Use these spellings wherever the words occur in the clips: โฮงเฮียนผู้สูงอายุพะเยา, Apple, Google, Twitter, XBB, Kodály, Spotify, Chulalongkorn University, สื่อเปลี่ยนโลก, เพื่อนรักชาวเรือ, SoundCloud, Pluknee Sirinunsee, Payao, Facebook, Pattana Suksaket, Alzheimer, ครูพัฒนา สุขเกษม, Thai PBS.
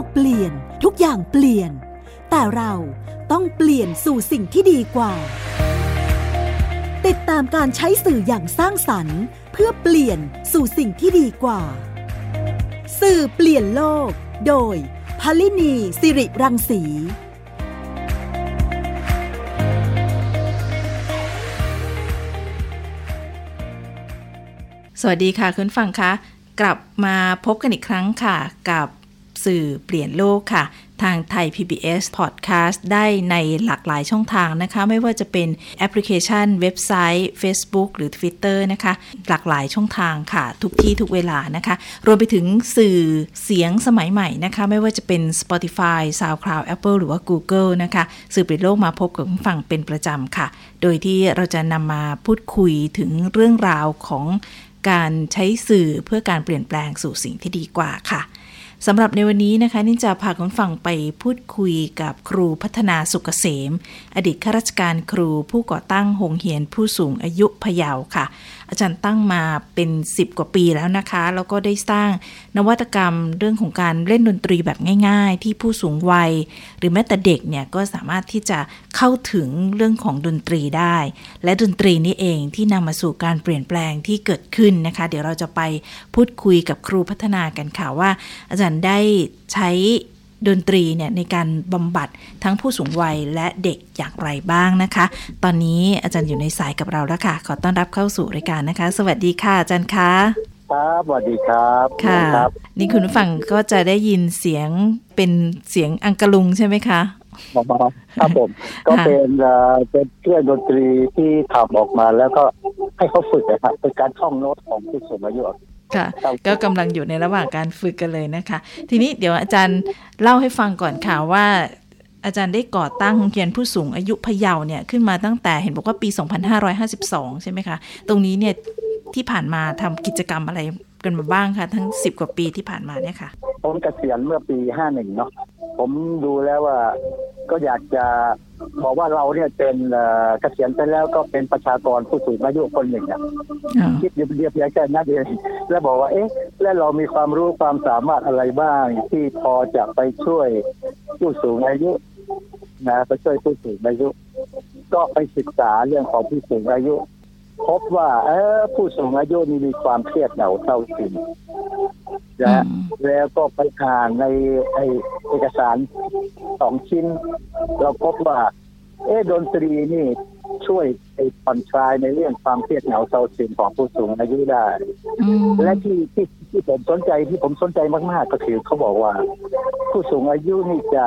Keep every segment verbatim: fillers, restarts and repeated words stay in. กเปลี่ยนทุกอย่างเปลี่ยนแต่เราต้องเปลี่ยนสู่สิ่งที่ดีกว่าติดตามการใช้สื่ออย่างสร้างสรรค์เพื่อเปลี่ยนสู่สิ่งที่ดีกว่าสื่อเปลี่ยนโลกโดยพลินีสิริรังสีสวัสดีค่ะคุณฟังคะกลับมาพบกันอีกครั้งค่ะกับสื่อเปลี่ยนโลกค่ะทางไทย พี บี เอส Podcast ได้ในหลากหลายช่องทางนะคะไม่ว่าจะเป็นแอปพลิเคชันเว็บไซต์ Facebook หรือ Twitter นะคะหลากหลายช่องทางค่ะทุกที่ทุกเวลานะคะรวมไปถึงสื่อเสียงสมัยใหม่นะคะไม่ว่าจะเป็น Spotify SoundCloud Apple หรือว่า Google นะคะสื่อเปลี่ยนโลกมาพบกับคุณฟังเป็นประจำค่ะโดยที่เราจะนำมาพูดคุยถึงเรื่องราวของการใช้สื่อเพื่อการเปลี่ยนแปลงสู่สิ่งที่ดีกว่าค่ะสำหรับในวันนี้นะคะนิ่งจะพาคุณฟังไปพูดคุยกับครูพัฒนาสุขเกษมอดีตข้าราชการครูผู้ก่อตั้งโรงเรียนผู้สูงอายุพะเยาค่ะอาจารย์ตั้งมาเป็นสิบกว่าปีแล้วนะคะแล้วก็ได้สร้างนวัตกรรมเรื่องของการเล่นดนตรีแบบง่ายๆที่ผู้สูงวัยหรือแม้แต่เด็กเนี่ยก็สามารถที่จะเข้าถึงเรื่องของดนตรีได้และดนตรีนี้เองที่นำมาสู่การเปลี่ยนแปลงที่เกิดขึ้นนะคะเดี๋ยวเราจะไปพูดคุยกับครูพัฒนากันค่ะว่าอาจารย์ได้ใช้ดนตรีเนี่ยในการบำบัดทั้งผู้สูงวัยและเด็กอย่างไรบ้างนะคะตอนนี้อาจารย์อยู่ในสายกับเราแล้วค่ะขอต้อนรับเข้าสู่รายการนะคะสวัสดีค่ะอาจารย์คะครับสวัสดีครับค่ะนี่คุณผู้ฟังก็จะได้ยินเสียงเป็นเสียงอังกะลุงใช่ไหมคะครับผมก็เป็นเป็นเครื่องดนตรีที่ขับออกมาแล้วก็ให้เขาฝึกนะครับเป็นการท่องโน้ตของผู้สูงอายุค่ะก็กำลังอยู่ในระหว่างการฝึกกันเลยนะคะทีนี้เดี๋ยวอาจารย์เล่าให้ฟังก่อนค่ะว่าอาจารย์ได้ก่อตั้งโรงเรียนผู้สูงอายุพะเยาเนี่ยขึ้นมาตั้งแต่เห็นบอกว่าปีสองพันห้าร้อยห้าสิบสองใช่ไหมคะตรงนี้เนี่ยที่ผ่านมาทำกิจกรรมอะไรกันมาบ้างคะทั้งสิบกว่าปีที่ผ่านมาเนี่ยค่ะผมเกษียณเมื่อปีห้าสิบเอ็ดเนาะผมดูแล้วว่าก็อยากจะบอกว่าเราเนี่ยเป็นเกษียณไปแล้วก็เป็นประชากรผู้สูงอายุคนหนึ่งอ่ะคิดเรียบๆอย่างนั้นเองแล้วบอกว่าเอ๊ะแล้วเรามีความรู้ความสามารถอะไรบ้างที่พอจะไปช่วยผู้สูงอายุนะไปช่วยผู้สูงอายุก็ไปศึกษาเรื่องของผู้สูงอายุพบว่าเออผู้สูงอายุนี่มีความเครียดเหงาเศร้าซึมนะแล้วก็ไปอ่านในไอ้เอกสารสองชิ้นเราพบว่าเอ๊ะดนตรีนี่ช่วยไอ้ผ่อนคลายในเรื่องความเครียดเหงาเศร้าซึมของผู้สูงอายุได้และที่ที่ที่ผมสนใจที่ผมสนใจมากๆก็คือเขาบอกว่าผู้สูงอายุนี่จะ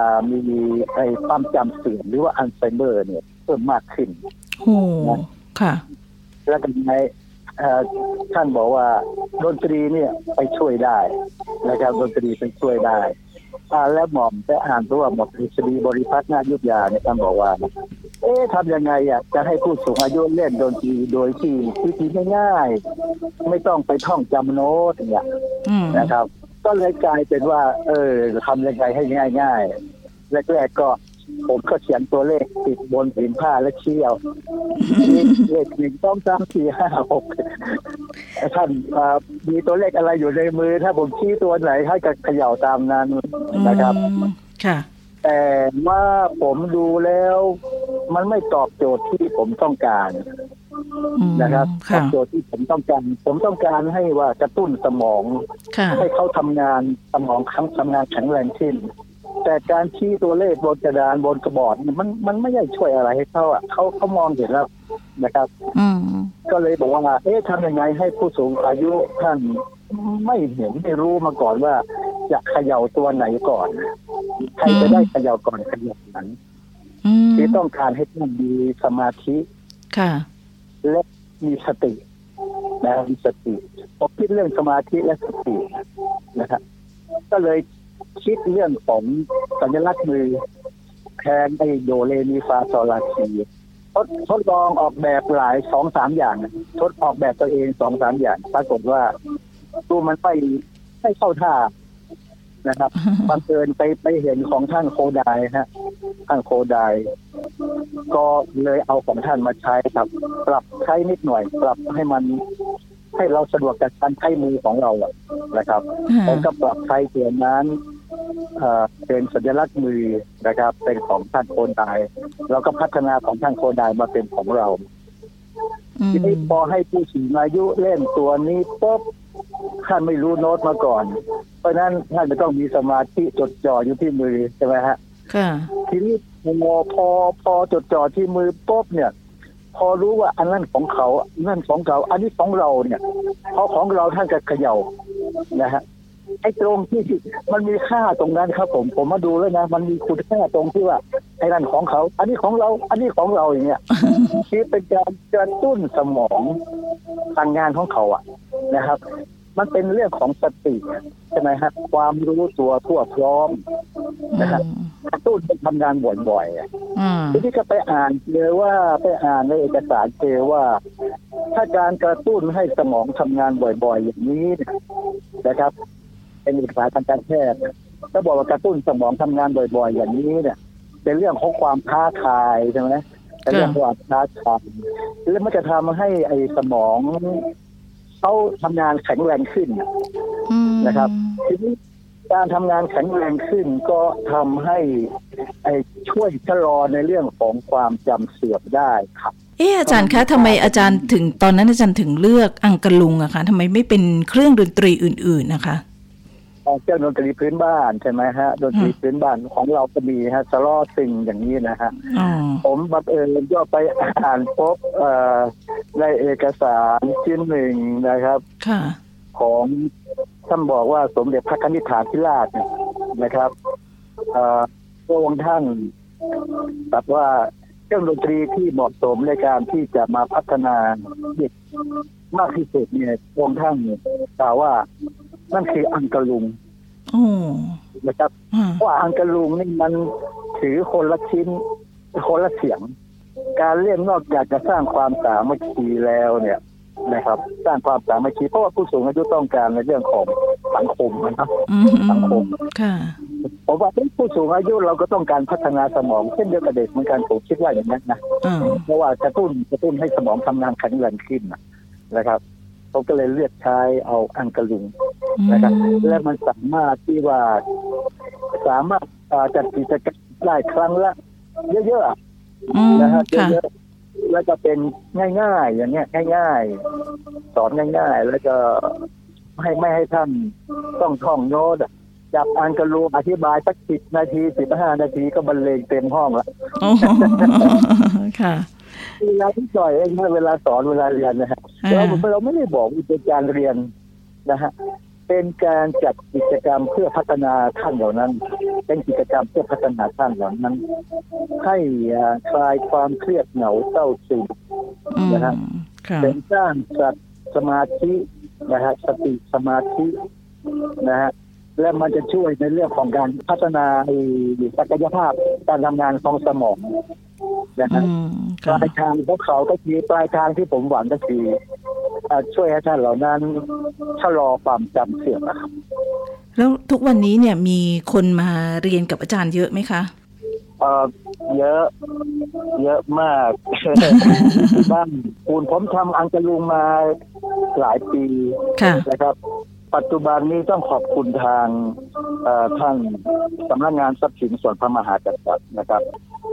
มีไอ้ความจำเสื่อมหรือว่าอัลไซเมอร์เนี่ยเพิ่มมากขึ้นโอ้ค่ะแล้วก็ในท่านบอกว่าดนตรีเนี่ยไปช่วยได้นะครับดนตรีไปช่วยได้แล้วหม่อมได้อ่านตัวหม่อมฤษฎีบริพัตรนาฏยุทธยาเนี่ยท่านบอกว่าเอ๊ะทำยังไงอ่ะจะให้ผู้สูงอายุเล่นดนตรีโดยที่วิธีง่ายๆไม่ต้องไปท่องจำโน้ตเนี่ยนะครับก็เลยกลายเป็นว่าเออทำยังไงให้ง่ายๆแรกๆก็ผมก็เขียนตัวเลขติดบนผืนผ้าและเชี่ยวเลขหนึ่งสองสามสี่ห้าหกท่านมีตัวเลขอะไรอยู่ในมือถ้าผมชี้ตัวไหนให้ก็เขย่าตามนั้นนะครับค่ะแต่ว่าผมดูแล้วมันไม่ตอบโจทย์ที่ผมต้องการนะครับตอบโจทย์ที่ผมต้องการผมต้องการให้ว่ากระตุ้นสมองให้เขาทำงานสมองทั้งทำงานแข็งแรงขึ้นแต่การชี้ตัวเลขบนกระดานบนกระบอกมันมันไม่ได้ช่วยอะไรให้เขาอ่ะเขาเขามองเห็นแล้วนะครับก็เลยบอกว่าเอ๊ะทำยังไงให้ผู้สูงอายุท่านไม่เห็นไม่รู้มาก่อนว่าจะเขย่าตัวไหนก่อนใครจะได้เขย่าก่อนเขย่าหลังที่ต้องการให้ท่านมีสมาธิและมีสตินะมีสติผมคิดเรื่องสมาธิและสตินะครับก็เลยคิดเรื่องของสัญลักษณ์มือแทนไอโดเรมีฟาซอลาซีทดทดลองออกแบบหลาย สองถึงสาม อย่างทดออกแบบตัวเอง สองถึงสาม อย่างปรากฏว่าตัวมันไปไม่เข้าท่านะครับบังเอิญไปไปเห็นของท่านโคไดฮะท่านโคไดก็เลยเอาของท่านมาใช้ครับปรับใช้นิดหน่อยปรับให้มันให้เราสะดวกกับการใช้มือของเรานะครับผมก็ปรับใช้ตัวนั้น เป็นสัญลักษณ์มือนะครับเป็นของท่านโคนดายแล้วก็พัฒนาของท่านโคนดายมาเป็นของเราทีนี้พอให้ผู้สูงอายุเล่นตัวนี้ปุ๊บท่านไม่รู้โน้ตมาก่อนเพราะนั้นท่านจะต้องมีสมาธิจดจ่ออยู่ที่มือใช่ไหมฮะค่ะทีนี้พอพอพอจดจ่อที่มือปุ๊บเนี่ยพอรู้ว่าอันนั้นของเขาอันนั้นของเขาอันนี้ของเราเนี่ยพอของเราท่านจะเขย่านะฮะไอ้ตรงที่มันมีค่าตรงนั้นครับผมผมมาดูแล้วนะมันมีคุณค่าตรงที่ว่าไอ้นั่นของเขาอันนี้ของเราอันนี้ของเราอย่างเงี้ยที่เป็นการกระตุ้นสมองทางงานของเขาอ่ะนะครับมันเป็นเรื่องของสติใช่ไหมครับความรู้ตัวทั่วพร้อมนะครับกระตุ้นไปทำงานบ่อยๆทีนี้ก็ไปอ่านเจอว่าไปอ่านในเอกสารเจอว่าถ้าการกระตุ้นให้สมองทำงานบ่อยๆอย่างนี้นะครับเป็นวิทยาการแพทย์ถ้าบอกว่ากระตุ้นสมองทำงานบ่อยๆอย่างนี้เนี่ยเป็นเรื่องของความท้าทายใช่ไหมเป็นเรื่องความท้าทายแล้วมันจะทำให้ไอ้สมองเขาทำงานแข็งแรงขึ้นนะครับทีนี้การทำงานแข็งแรงขึ้นก็ทำให้ไอ้ช่วยชะลอในเรื่องของความจำเสื่อมได้ครับเอออาจารย์คะทำไมอาจารย์ถึงตอนนั้นอาจารย์ถึงเลือกอังกะลุงอะคะทำไมไม่เป็นเครื่องดนตรีอื่นๆนะคะเครื่องดนตรีพื้นบ้านใช่ไหมฮะดนตรีพื้นบ้านของเราก็มีฮะสะล้อซิงอย่างนี้นะฮะผมบังเอิญย่อไปอ่านพบในเอกสารชิ้นหนึ่งนะครับของท่านบอกว่าสมเด็จพระนิธิฐานทิราชนะครับพระองค์ท่านตรัสว่าเครื่องดนตรีที่เหมาะสมในการที่จะมาพัฒนาเด็กมากที่สุดเนี่ยพระองค์ท่านกล่าวว่านั่นคืออังกะลุงนะครับเพราะอังกะลุงนี่มันถือคนละชิ้นคนละเสียงการเล่นนอกจากจะสร้างความสามัคคีแล้วเนี่ยนะครับสร้างความสามัคคีเพราะว่าผู้สูงอายุต้องการในเรื่องของสังคมนะครับสังคมค่ะผมว่าผู้สูงอายุเราก็ต้องการพัฒนาสมองเช่นเดียวกับเด็กเหมือนกันผมคิดว่าอย่างนั้นนะเพราะว่ากระตุ้นกระตุ้นให้สมองทำงานแข็งแรงขึ้นนะครับผมก็เลยเลือกใช้เอาอังกะลุงนะครับและมันสามารถที่ว่าสามารถจัดกิจกรรมได้ครั้งละเยอะๆนะฮะเยอะๆแล้วก็เป็นง่ายๆอย่างเงี้ยง่ายๆสอนง่ายๆแล้วก็ให้ไม่ให้ท่านต้องท่องโน้ตจับอังกะลุงอธิบายสักสิบนาทีสิบห้านาทีก็บรรเลงเต็มห้องแล้วค่ะเวลาที่สอนเองเวลาสอนเวลาเรียนนะฮะเราเราไม่ได้บอกว่าเป็นการเรียนนะฮะเป็นการจัดกิจกรรมเพื่อพัฒนาท่านเหล่านั้นเป็นกิจกรรมเพื่อพัฒนาท่านเหล่านั้นให้คลายความเครียดเหงาเศร้าซึมนะฮะเป็นสร้างจัดสมาธินะฮะสติสมาธินะฮะและมันจะช่วยในเรื่องของการพัฒนาศักยภาพการทำงานของสมองนะฮะปลายทางพวกเขาก็คือปลายทางที่ผมหวังก็คือช่วยให้ท่านเหล่านั้นชะลอความจำเสื่อมนะครับแล้วทุกวันนี้เนี่ยมีคนมาเรียนกับอาจารย์เยอะไหมคะเอ่อเยอะเยอะมาก บ้านปูนผมทำอังกะลุงมาหลายปีนะครับปัจจุบันนี้ต้องขอบคุณทางท่านสำนักงานทรัพย์สินส่วนพระมหากษัตริย์นะครับ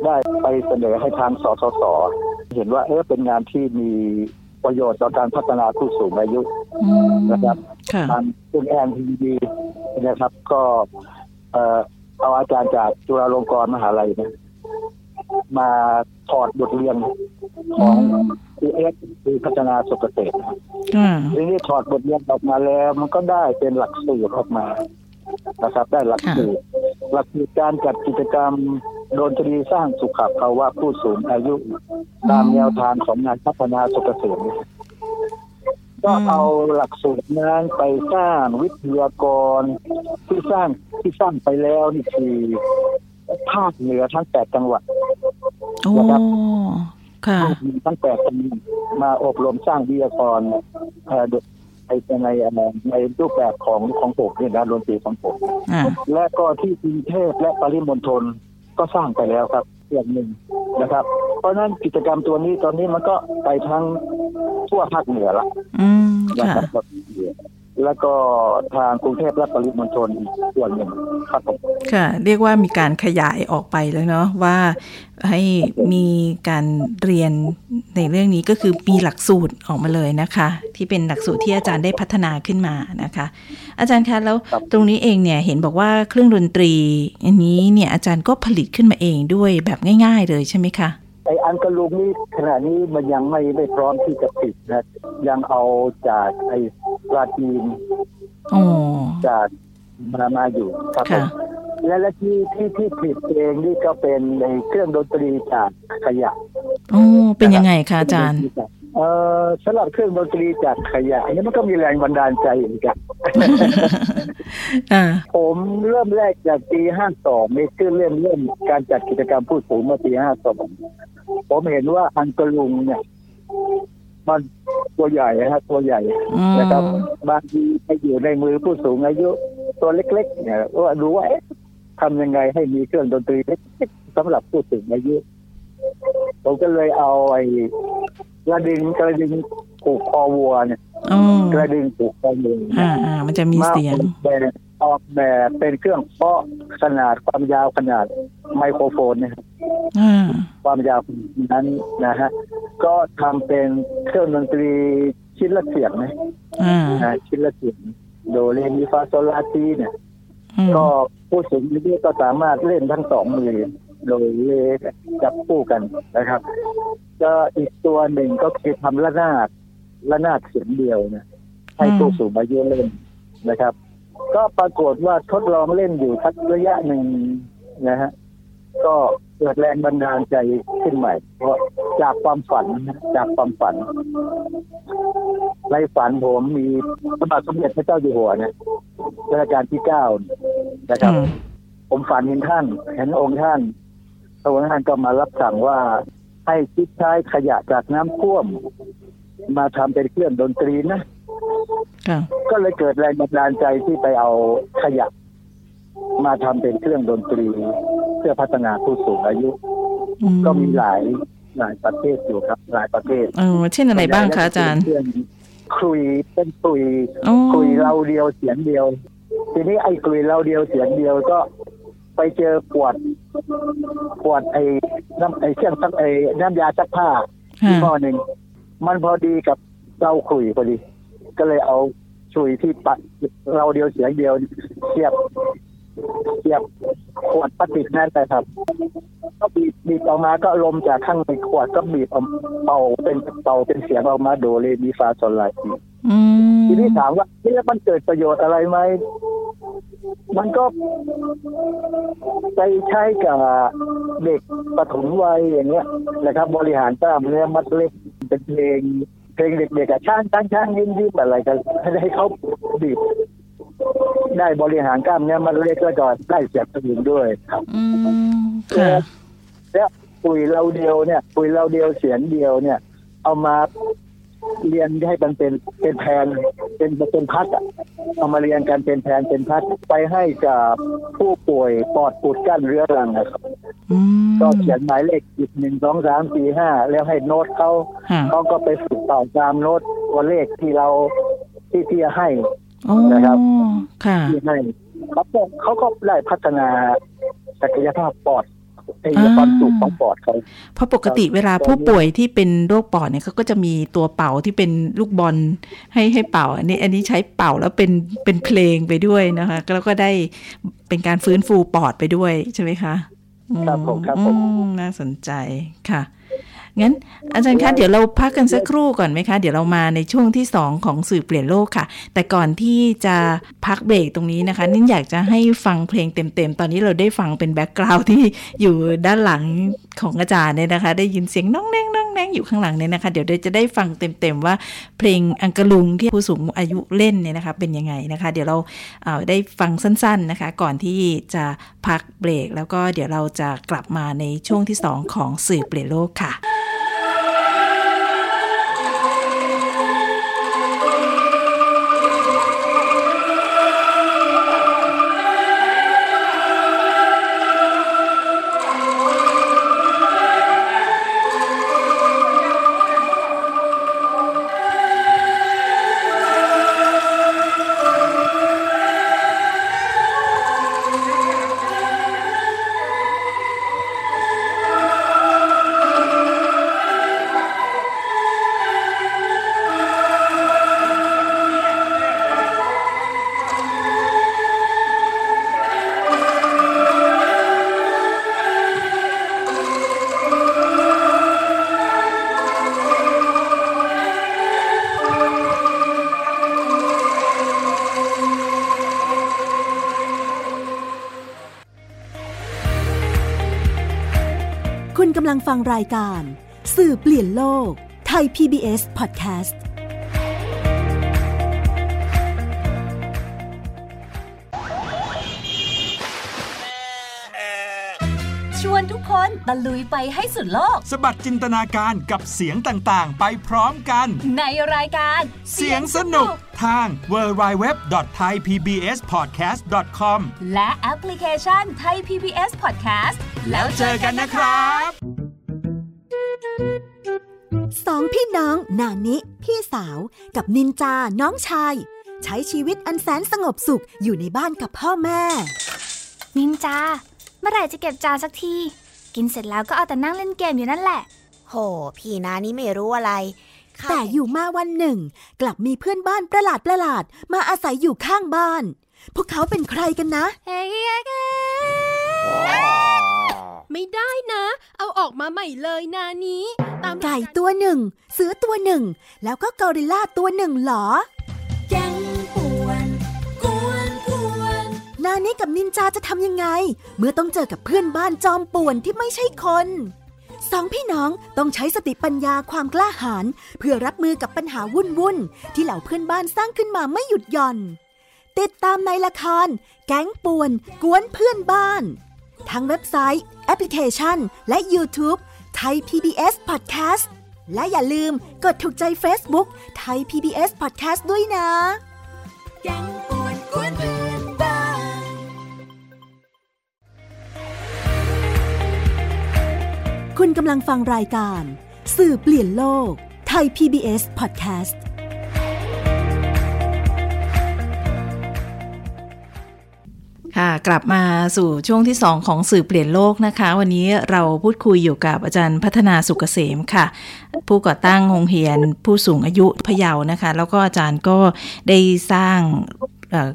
ได้ไปเสนอให้ทางสสสเห็นว่าเออเป็นงานที่มีประโยชน์ต่อการพัฒนาผู้สูงอายุนะครับทางคุณแอนทีดีนะครับก็เอาอาจารย์จากจุฬาลงกรณ์มหาวิทยาลัยนะมาถอดบทเรียนของคือเอ็กซ์คือพัฒนาสุขเกษตรทีนี้ถอดบทเรียนออกมาแล้วมันก็ได้เป็นหลักสูตรออกมานะครับได้หลักสูตรหลักสูตรการจัดกิจกรรมดนตรีสร้างสุขภาวะผู้สูงอายุตามแนวทางของงานพัฒนาสุขเกษตรก็เอาหลักสูตรนั้นไปสร้างวิทยากรที่สร้างที่สร้างไปแล้วนี่คือภาคเหนือทั้งแปดจังหวัดนะครับตั้งแต่มาอบรมสร้างวิทยากรในในในรูปแบบของของผมเนี่ยนะดนตรีของผมและก็ที่กรุงเทพและปริมณฑลก็สร้างไปแล้วครับอย่างหนึ่งนะครับเพราะนั้นกิจกรรมตัวนี้ตอนนี้มันก็ไปทั้งทั่วภาคเหนือละนะครับ แล้วก็ทางกรุงเทพและปริมณฑลส่วนหนึ่งครับผมค่ะเรียกว่ามีการขยายออกไปแล้วเนาะว่าให้มีการเรียนในเรื่องนี้ก็คือมีหลักสูตรออกมาเลยนะคะที่เป็นหลักสูตรที่อาจารย์ได้พัฒนาขึ้นมานะคะอาจารย์คะแล้วตรงนี้เองเนี่ยเห็นบอกว่าเครื่องดนตรีอันนี้เนี่ยอาจารย์ก็ผลิตขึ้นมาเองด้วยแบบง่ายๆเลยใช่ไหมคะไออันกระลุมนี่ขณะนี้มันยังไม่ได้พร้อมที่จะปิดนะยังเอาจากไอปลาจีนจากมามาอยู่ครับและและที่ที่ที่ผลิตเองนี่ก็เป็นในเครื่องดนตรีจากขยะโอ้เป็นยังไงคะอาจารย์เอ่อสำหรับเครื่องดนตรีจากขยะนี่มันก็มีแรงบันดาลใจเหมือนกันผมเริ่มแรกจากปีห้าสิบสองมีชื่อเล่นเริ่มการจัดกิจกรรมผู้สูงเมื่อปีห้าสิบสองผมเห็นว่าอังกะลุงเนี่ยมันตัวใหญ่นะฮะตัวใหญ่นะครับบางทีไปอยู่ในมือผู้สูงอายุตัวเล็กๆเนี่ยว่าดูว่าเอ๊ะทำยังไงให้มีเครื่องดนตรีเล็กๆสำหรับผู้สูงอายุผมก็เลยเอาไอ้กระดิ่งกระดิ่งผูกคอวัวเนี่ยกระดิ่งผูกคอวัวอ่าอ่ามันจะมีเสียงออกแบบเป็นเครื่องเคาะขนาดความยาวขนาดไมโครโฟนนะครับความยาวนั้นนะฮะก็ทำเป็นเครื่องดนตรีชิ้นละเสียงนะชิ้นละเสียงโดเรมีฟาโซลาตีเนี่ยก็ผู้สูงอายุก็สามารถเล่นทั้งสองมือโดยเลจับคู่กันนะครับก็อีกตัวหนึ่งก็คือทำระนาดระนาดเสียงเดียวนะให้ผู้สูงอายุเล่นนะครับก็ปรากฏว่าทดลองเล่นอยู่สักระยะหนึ่งนะฮะก็เกิดแรงบันดาลใจขึ้นใหม่เพราะจากความฝันจากความฝันในฝันผมมีพระบาทสมเด็จพระเจ้าอยู่หัวเนี่ยรัชกาลที่เก้านะครับผมฝันเห็นท่านเห็นองค์ท่านพระองค์ท่านก็มารับสั่งว่าให้คิดใช้ขยะจากน้ำท่วมมาทำเป็นเครื่องดนตรีนะก็เลยเกิดแรงบันดาลใจที่ไปเอาขยะมาทำเป็นเครื่องดนตรีเพื่อพัฒนาผู้สูงอายุก็มีหลายหลายประเภทอยู่ครับหลายประเภทเออเช่นอะไรบ้างคะอาจารย์คุยเป็นคุยคุยเราเดียวเสียงเดียวทีนี้ไอ้คุยเราเดียวเสียงเดียวก็ไปเจอขวดขวดไอ้น้ำไอ้เครื่องซักไอ้น้ำยาซักผ้าที่ข้อหนึ่งมันพอดีกับเราคุยพอดีก็เลยเอาชุยที่ปัดเราเดียวเสียงเดียวเทียบเทียบขวดพลาสติกนั่นแต่ครับก็บีบบีบออกมาก็ลมจากข้างในขวดก็บีบออกเป่าเป็นเป่าเป็นเสียงออกมาโดเรมีฟาโซลาตีทีนี้ถามว่านี่แล้วมันเกิดประโยชน์อะไรไหมมันก็ไปใช้กับเด็กปฐมวัยอย่างเงี้ยนะครับบริหารกล้ามเนื้อมัดเล็กเป็นเพลงเพลงเด็กๆกับช้างช้างช้างยิ้มยิ้มอะไรกันให้เขาบีบได้บริหารกล้ามเนื้อมัดเล็กแล้วก็ได้เสียบตัวเองด้วยครับแล้วปุ๋ยเราเดียวเนี่ยปุ๋ยเราเดียวเสียงเดียวเนี่ยเอามาเรียนให้มันเป็นเป็นแผนเป็นเป็นพัดอ่ะเอามาเรียนกันเป็นแผนเป็นพัดไปให้กับผู้ป่วยปอดอุดกั้นเรื้อรังนะครับก็เขียนหมายเลขอีกหนึ่ง สอง สาม สี่ ห้าแล้วให้โน้ตเขาเขาก็ไปฝึกต่อตามโน้ตตัวเลขที่เราที่ที่ให้นะครับที่ให้เขาก็เขาก็ได้พัฒนาศักยภาพปอดเป็นความสุขของปอดเขาเพราะปกติเวลาผู้ป่วยที่เป็นโรคปอดเนี่ยเขาก็จะมีตัวเป่าที่เป็นลูกบอลให้ให้เป่าอันนี้อันนี้ใช้เป่าแล้วเป็นเป็นเพลงไปด้วยนะคะแล้วก็ได้เป็นการฟื้นฟูปอดไปด้วยใช่ไหมคะครับผมครับผมน่าสนใจค่ะงั้นอาจารย์คะเดี๋ยวเราพักกันสักครู่ก่อนไหมคะเดี๋ยวเรามาในช่วงที่สองของสื่อเปลี่ยนโลกค่ะแต่ก่อนที่จะพักเบรกตรงนี้นะคะนิ่งอยากจะให้ฟังเพลงเต็มๆตอนนี้เราได้ฟังเป็นแบ็คกราวด์ที่อยู่ด้านหลังของอาจารย์เนี่ยนะคะได้ยินเสียงน้องแนงน้องแนงอยู่ข้างหลังเนี่ยนะคะเดี๋ยวจะได้ฟังเต็มๆว่าเพลงอังกะลุงที่ผู้สูงอายุเล่นเนี่ยนะคะเป็นยังไงนะคะเดี๋ยวเราเอ่อได้ฟังสั้นๆนะคะก่อนที่จะพักเบรกแล้วก็เดี๋ยวเราจะกลับมาในช่วงที่สองของสื่อเปลี่ยนโลกค่ะ กำลังฟังรายการสื่อเปลี่ยนโลกไทย พี บี เอส Podcastชวนทุกคนตะลุยไปให้สุดโลกสะบัดจินตนาการกับเสียงต่างๆไปพร้อมกันในรายการเสียงสนุกทาง ดับเบิลยู ดับเบิลยู ดับเบิลยู ดอท ไทย พี บี เอส พอดแคสต์ ดอท คอม และแอปพลิเคชัน Thai พี บี เอส Podcast แล้วเจอกันนะครับสองพี่น้องนานิพี่สาวกับนินจาน้องชายใช้ชีวิตอันแสนสงบสุขอยู่ในบ้านกับพ่อแม่นินจาเมื่อไหร่จะเก็บจานสักทีกินเสร็จแล้วก็เอาแต่นั่งเล่นเกมอยู่นั่นแหละโหพี่นานี่ไม่รู้อะไรแต่อยู่มาวันหนึ่งกลับมีเพื่อนบ้านประหลาดประหลาดมาอาศัยอยู่ข้างบ้านพวกเขาเป็นใครกันนะไม่ได้นะเอาออกมาใหม่เลยนานี้ไก่ตัวหนึ่งเสือตัวหนึ่งแล้วก็กอริลลาตัวหนึ่งหรอแกงป่วนกวนกวนนานี้กับนินจาจะทำยังไงเมื่อต้องเจอกับเพื่อนบ้านจอมป่วนที่ไม่ใช่คนสองพี่น้องต้องใช้สติปัญญาความกล้าหาญเพื่อรับมือกับปัญหาวุ่นๆที่เหล่าเพื่อนบ้านสร้างขึ้นมาไม่หยุดหย่อนติดตามในละครแก๊งป่วนกวนเพื่อนบ้านทั้งเว็บไซต์แอปพลิเคชันและ YouTube ไทย พี บี เอส Podcast และอย่าลืมกดถูกใจ Facebook ไทย พี บี เอส Podcast ด้วยนะแก๊งป่วนกวนเพื่อนบ้านคุณกำลังฟังรายการสื่อเปลี่ยนโลกไทย พี บี เอส Podcastกลับมาสู่ช่วงที่สองของสื่อเปลี่ยนโลกนะคะวันนี้เราพูดคุยอยู่กับอาจารย์พัฒนาสุขเกษมค่ะผู้ก่อตั้งโรงเรียนผู้สูงอายุพะเยานะคะแล้วก็อาจารย์ก็ได้สร้าง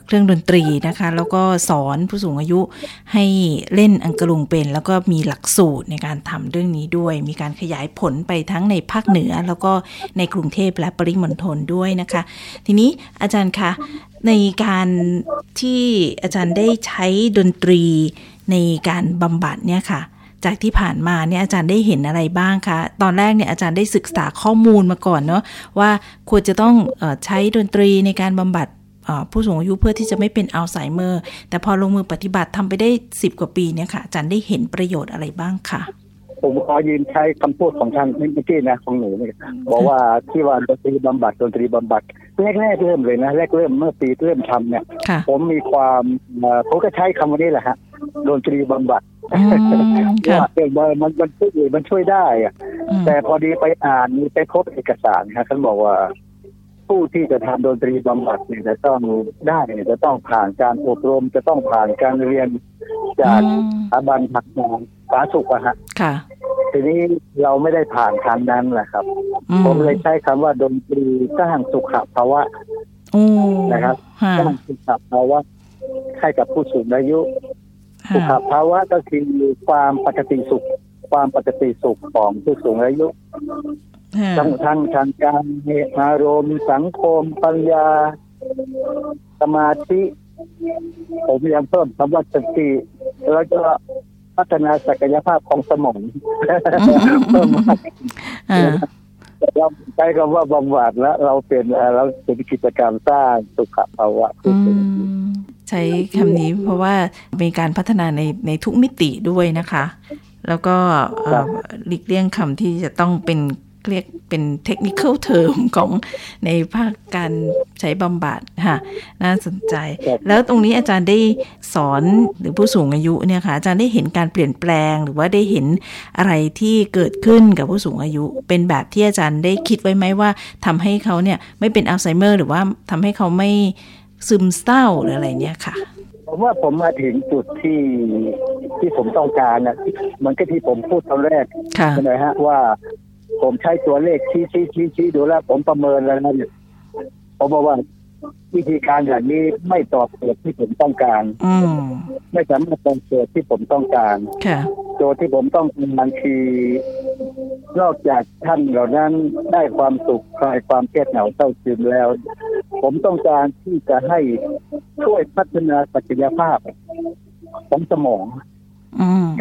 เครื่องดนตรีนะคะแล้วก็สอนผู้สูงอายุให้เล่นอังกะลุงเป็นแล้วก็มีหลักสูตรในการทำเรื่องนี้ด้วยมีการขยายผลไปทั้งในภาคเหนือแล้วก็ในกรุงเทพและปริมณฑลด้วยนะคะทีนี้อาจารย์คะในการที่อาจารย์ได้ใช้ดนตรีในการบำบัดเนี่ยค่ะจากที่ผ่านมาเนี่ยอาจารย์ได้เห็นอะไรบ้างคะตอนแรกเนี่ยอาจารย์ได้ศึกษาข้อมูลมาก่อนเนาะว่าควรจะต้องใช้ดนตรีในการบำบัดผู้สูงอายุเพื่อที่จะไม่เป็นอัลไซเมอร์แต่พอลงมือปฏิบัติทำไปได้สิบกว่าปีเนี่ยค่ะอาจารย์ได้เห็นประโยชน์อะไรบ้างค่ะผมขอยืนใช้คำพูดของท่านเมื่อกี้นะของหนูเนี่ยบอกว่าที่ว่าดนตรีบำบัดดนตรีบำบัดแรกๆเริ่มเลยนะแรกเริ่มเมื่อปีเริ่มทำเนี่ยผมมีความเขาก็ใช้คำนี้แหละฮะดนตรีบำบัดว่าเออมันมันช่วยมันช่วยได้แต่พอดีไปอ่านไปพบเอกสารนะท่านบอกว่าผู้ที่จะทำดนตรีบำบัดเนี่ยจะต้องได้เนี่ยจะต้องผ่านการอบรมจะต้องผ่านการเรียนจากสถาบันพักงานสาธารณสุขอะฮะค่ะทีนี้เราไม่ได้ผ่านทางนั้นแหละครับผมเลยใช้คำว่าดนตรีสร้างสุขภาวะนะครับสร้างสุขภาวะให้กับผู้สูงอายุสุขภาวะก็คือความปกติสุขความปกติสุขของผู้สูงอายุทั้งทางทางการอารมณ์สังคมปัญญาสมาธิผมยังเพิ่มคำว่าสติแล้วก็พัฒนาศักยภาพของสมองเพิ่มมากเราใช้คำว่าบำบัดแล้วเราเป็นเราเป็นกิจกรรมสร้างสุขภาวะใช้คำนี้เพราะว่ามีการพัฒนาในในทุกมิติด้วยนะคะแล้วก็หลีกเลี่ยงคำที่จะต้องเป็นเรียกเป็นเทคนิคอลเทอมของในภาคการใช้บำบัดค่ะน่าสนใจแล้วตรงนี้อาจารย์ได้สอนหรือผู้สูงอายุเนี่ยค่ะอาจารย์ได้เห็นการเปลี่ยนแปลงหรือว่าได้เห็นอะไรที่เกิดขึ้นกับผู้สูงอายุเป็นแบบที่อาจารย์ได้คิดไว้ไหมว่าทำให้เขาเนี่ยไม่เป็นอัลไซเมอร์หรือว่าทำให้เขาไม่ซึมเศร้าหรืออะไรเนี่ยค่ะผมว่าผมมาถึงจุดที่ที่ผมต้องการนะมันก็ที่ผมพูดตอนแรกใช่ไหมฮะว่าผมใช้ตัวเลขชี้ๆๆๆดูแล้วผมประเมินแล้วนะเนี่ยผมบอกว่าวิธีการอย่างนี้ไม่ตอบโจทย์ที่ผมต้องการไม่สามารถตอบโจทย์ที่ผมต้องการโจทย์ที่ผมต้องการมันคือนอกจากท่านเหล่านั้นได้ความสุขคลายความเครียดเหงาเศร้าซึมแล้วผมต้องการที่จะให้ช่วยพัฒนาศักยภาพของสมอง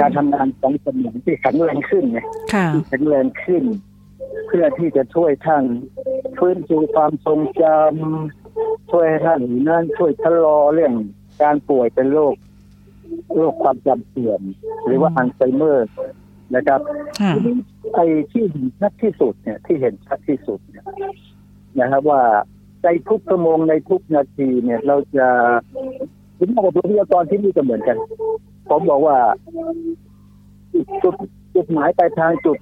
การทำงานของสมองที่แข็งแรงขึ้นไงแข็งแรงขึ้นเพื่อที่จะช่วยท่านฟื้นฟูความทรงจำช่วยท่านนั่นช่วยชะลอเรื่องการป่วยเป็นโรคโรคความจำเสื่อมหรือว่าอัลไซเมอร์นะครับไอ้ที่เห็นชัดที่สุดเนี่ยที่เห็นชัดที่สุดเนี่ยนะครับว่าในทุกชั่วโมงในทุกนาทีเนี่ยเราจะถึงบอกว่าวิทยากรที่นี่ก็เหมือนกันผมบอกว่าจุดจุดหมายปลายทางจุด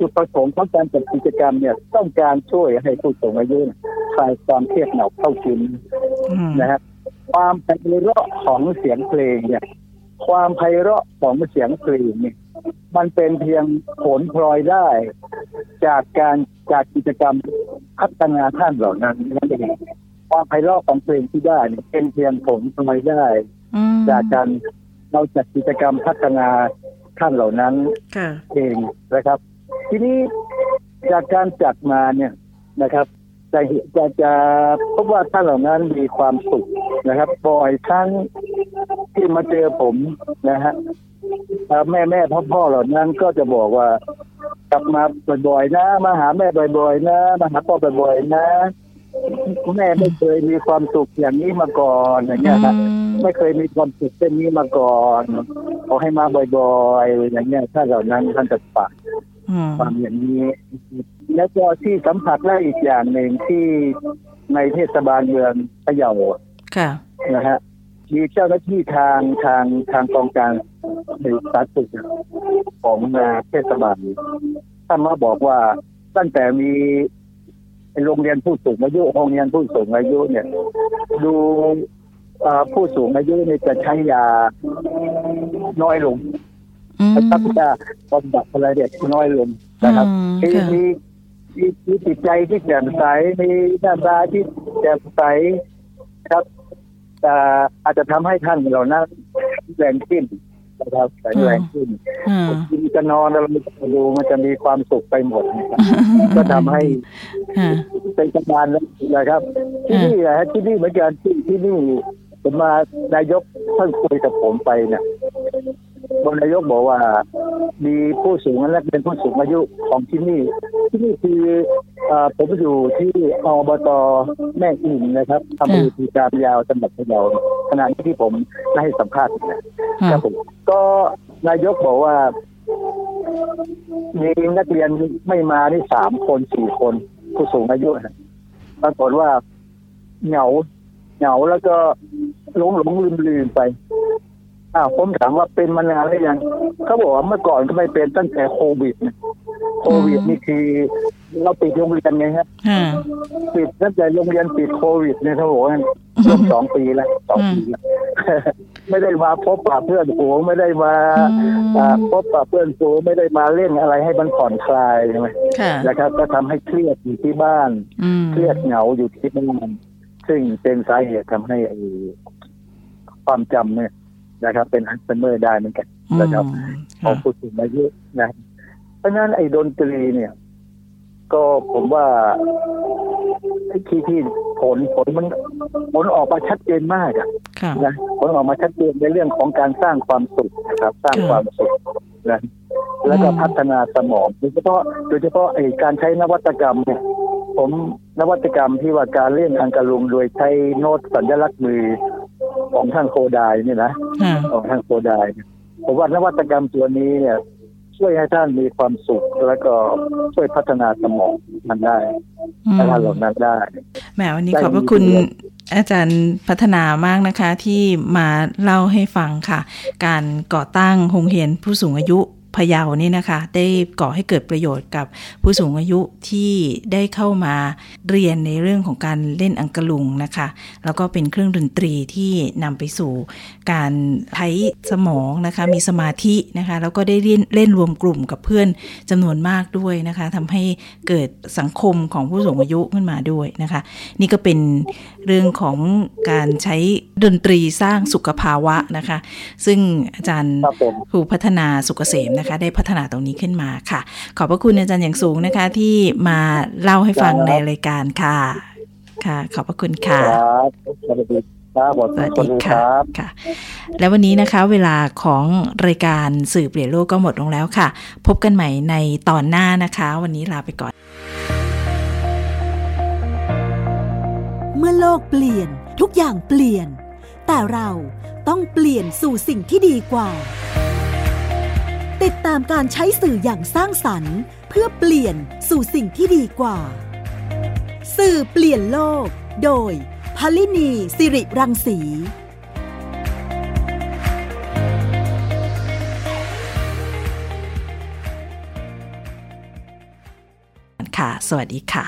จุดประสงค์ของการจัดกิจกรรมเนี่ยต้องการช่วยให้ผู้สูงอายุคลายความเครียดหนักเข้ากินนะครับความไพเราะของเสียงเพลงเนี่ยความไพเราะของเสียงเพลงเนี่ยมันเป็นเพียงผลพลอยได้จากการจากกิจกรรมพัฒนาท่านเหล่านั้นนั่นเองความไพเราะของเพลงที่ได้เนี่ยเป็นเพียงผลพลอยได้จากการเราจัดกิจกรรมพัฒนาท่านเหล่านั้นเองนะครับทีนี้จากการจัดมาเนี่ยนะครับจะจะจะพบว่าท่านเหล่านั้นมีความสุขนะครับบ่อยครั้งที่มาเจอผมนะฮะแม่แม่พ่อพ่อเหล่านั้นก็จะบอกว่ากลับมาบ่อยๆนะมาหาแม่บ่อยๆนะมาหาพ่อบ่อยๆนะแม่ไม่เคยมีความสุขอย่างนี้มาก่อนอย่างเงี้ยครับไม่เคยมีความสุขเช่นนี้มาก่อนขอให้มาบ่อยๆอย่างเงี้ยถ้าเหล่านั้นท่านจะฝากความอย่างนี้และก็ที่สัมผัสได้อีกอย่างหนึ่งที่ในเทศบาลเมืองพะเยานะฮะมีเจ้าหน้าที่ทางทางทางกองการในสาธารณสุขของเทศบาลท่านมาบอกว่าตั้งแต่มีโรงเรียนผู้สูงอายุโรงเรียนผู้สูงอายุเนี่ยดูผู้สูงอายุเนี่ยจะใช้ยาน้อยลงนะครับจะบำบัดอะไรเด็กน้อยลงนะครับที่มีมีจิตใจที่แจ่มใสมีหน้าตาที่แจ่มใสครับแต่อาจจะทำให้ท่านเหล่านั้นแรงขึ้นนะครับแรงขึ้นกินจะนอนอะไรก็ดูมันจะมีความสุขไปหมดก็ทำให้เป็นสบายแล้วนะครับที่นี่นะฮะที่นี่เหมือนกันที่ที่นี่ผมมานายกท่านคุยกับผมไปเนี่ยบนนายกบอกว่ามีผู้สูงอายุเป็นผู้สูงอายุของที่นี่ที่นี่คือผมอยู่ที่อบต.แม่อิ่มนะครับอำเภอภูกระยาวจังหวัดพะเยาขณะที่ผมได้ให้สัมภาษณ์นะครับผมก็นายกบอกว่ามีนักเรียนไม่มานี่สามคนสี่คนผู้สูงอายุปรากฏว่าเหงาเหงาแล้วก็หลงหลงลืมลืมไปอ้าวผมถามว่าเป็นมานานหรือยังเขาบอกว่าเมื่อก่อนก็ไม่เป็นตั้งแต่โควิดโควิดนี่คือเราปิดโรงเรียนไงครับปิดตั้งแต่โรงเรียนปิดโควิดเนี่ยเขาบอกว่าร่วมสองปีแล้วสองปีแล้วไม่ได้มาพบปะเพื่อนฝูงไม่ได้มาพบปะเพื่อนฝูงไม่ได้มาเล่นอะไรให้มันผ่อนคลายใช่ไหมนะครับก็ทำให้เครียดอยู่ที่บ้านเครียดเหงาอยู่ที่บ้านซึ่งเป็นสาเหตุทำให้ความจำเนี่ยนะครับเป็นอัลไซเมอร์ได้เหมือนกันนะครับของผู้สูงอายุนะเพราะนั้นไอ้ดนตรีเนี่ยก็ผมว่าไอ้ที่ที่ผลผลมันผลออกมาชัดเจนมากอ่ะนะผลออกมาชัดเจนในเรื่องของการสร้างความสุขนะครับสร้างความสุขนะแล้วก็พัฒนาสมองโดยเฉพาะโดยเฉพาะไอ้การใช้นวัตกรรมเนี่ยผมนวัตกรรมที่ว่าการเล่นอังกะลุงโดยใช้โน้ตสัญลักษณ์มือของท่านโคดายเนี่ยนะของท่านโคดายผมว่านวัตกรรมตัวนี้เนี่ยช่วยให้ท่านมีความสุขแล้วก็ช่วยพัฒนาสมองมันได้พัฒนาหลอดนั้นได้แหมวันนี้ขอบพระคุณอาจารย์พัฒนามากนะคะที่มาเล่าให้ฟังค่ะการก่อตั้งโรงเรียนผู้สูงอายุพะเยานี่นะคะได้ก่อให้เกิดประโยชน์กับผู้สูงอายุที่ได้เข้ามาเรียนในเรื่องของการเล่นอังกะลุงนะคะแล้วก็เป็นเครื่องดนตรีที่นำไปสู่การใช้สมองนะคะมีสมาธินะคะแล้วก็ได้เล่นเล่นรวมกลุ่มกับเพื่อนจำนวนมากด้วยนะคะทำให้เกิดสังคมของผู้สูงอายุขึ้นมาด้วยนะคะนี่ก็เป็นเรื่องของการใช้ดนตรีสร้างสุขภาวะนะคะซึ่งอาจารย์ครูพัฒนาสุขเกษมนะคะได้พัฒนาตรงนี้ขึ้นมาค่ะขอบพระคุณอาจารย์อย่างสูงนะคะที่มาเล่าให้ฟังในรายการค่ะค่ะขอบพระคุณค่ะ ครับสวัสดีครับค่ะและวันนี้นะคะเวลาของรายการสื่อเปลี่ยนโลกก็หมดลงแล้วค่ะพบกันใหม่ในตอนหน้านะคะวันนี้ลาไปก่อนเมื่อโลกเปลี่ยนทุกอย่างเปลี่ยนแต่เราต้องเปลี่ยนสู่สิ่งที่ดีกว่าติดตามการใช้สื่ออย่างสร้างสรรค์เพื่อเปลี่ยนสู่สิ่งที่ดีกว่าสื่อเปลี่ยนโลกโดยพลินีสิริรังสีค่ะสวัสดีค่ะ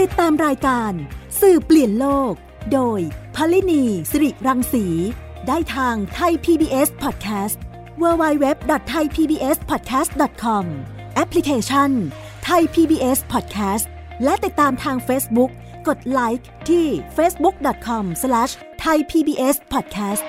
ติดตามรายการสื่อเปลี่ยนโลกโดยพลินีสิริรังสีได้ทาง Thai พี บี เอส Podcast ดับเบิลยู ดับเบิลยู ดับเบิลยู ดอท ไทย พี บี เอส พอดแคสต์ ดอท คอม แอปพลิเคชัน Thai พี บี เอส Podcast และติดตามทาง Facebook กดไลค์ที่ เฟซบุ๊ก ดอท คอม สแลช ไทย พี บี เอส พอดแคสต์